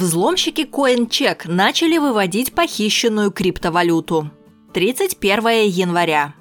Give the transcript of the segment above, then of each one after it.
Взломщики Coincheck начали выводить похищенную криптовалюту. 31 января.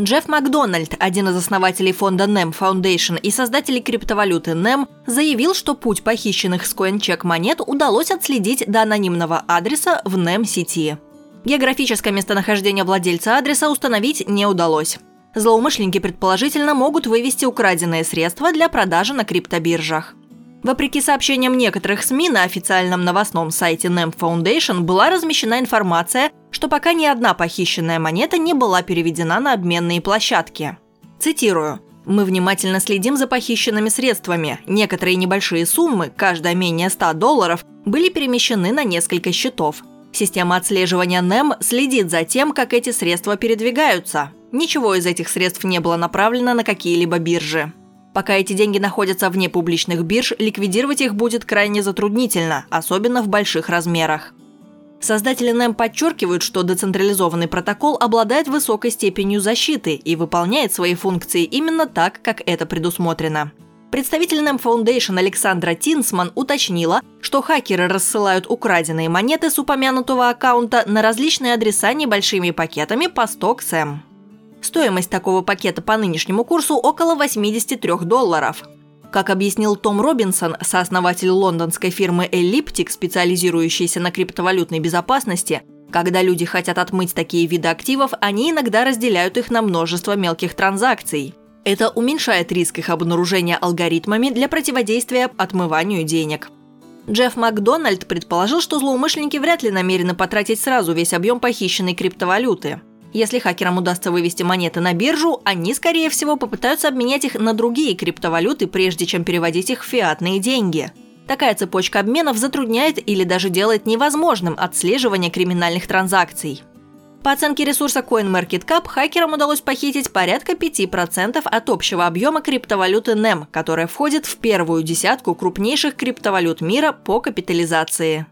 Джефф Макдональд, один из основателей фонда NEM Foundation и создателей криптовалюты NEM, заявил, что путь похищенных с Coincheck монет удалось отследить до анонимного адреса в NEM-сети. Географическое местонахождение владельца адреса установить не удалось. Злоумышленники, предположительно, могут вывести украденные средства для продажи на криптобиржах. Вопреки сообщениям некоторых СМИ, на официальном новостном сайте NEM Foundation была размещена информация, что пока ни одна похищенная монета не была переведена на обменные площадки. Цитирую. «Мы внимательно следим за похищенными средствами. Некоторые небольшие суммы, каждая менее $100, были перемещены на несколько счетов. Система отслеживания NEM следит за тем, как эти средства передвигаются. Ничего из этих средств не было направлено на какие-либо биржи. Пока эти деньги находятся вне публичных бирж, ликвидировать их будет крайне затруднительно, особенно в больших размерах». Создатели NEM подчеркивают, что децентрализованный протокол обладает высокой степенью защиты и выполняет свои функции именно так, как это предусмотрено. Представитель NEM Foundation Александра Тинсман уточнила, что хакеры рассылают украденные монеты с упомянутого аккаунта на различные адреса небольшими пакетами по 100 XM. Стоимость такого пакета по нынешнему курсу около $83. Как объяснил Том Робинсон, сооснователь лондонской фирмы Elliptic, специализирующейся на криптовалютной безопасности, когда люди хотят отмыть такие виды активов, они иногда разделяют их на множество мелких транзакций. Это уменьшает риск их обнаружения алгоритмами для противодействия отмыванию денег. Джефф Макдональд предположил, что злоумышленники вряд ли намерены потратить сразу весь объем похищенной криптовалюты. Если хакерам удастся вывести монеты на биржу, они, скорее всего, попытаются обменять их на другие криптовалюты, прежде чем переводить их в фиатные деньги. Такая цепочка обменов затрудняет или даже делает невозможным отслеживание криминальных транзакций. По оценке ресурса CoinMarketCap, хакерам удалось похитить порядка 5% от общего объема криптовалюты NEM, которая входит в первую десятку крупнейших криптовалют мира по капитализации.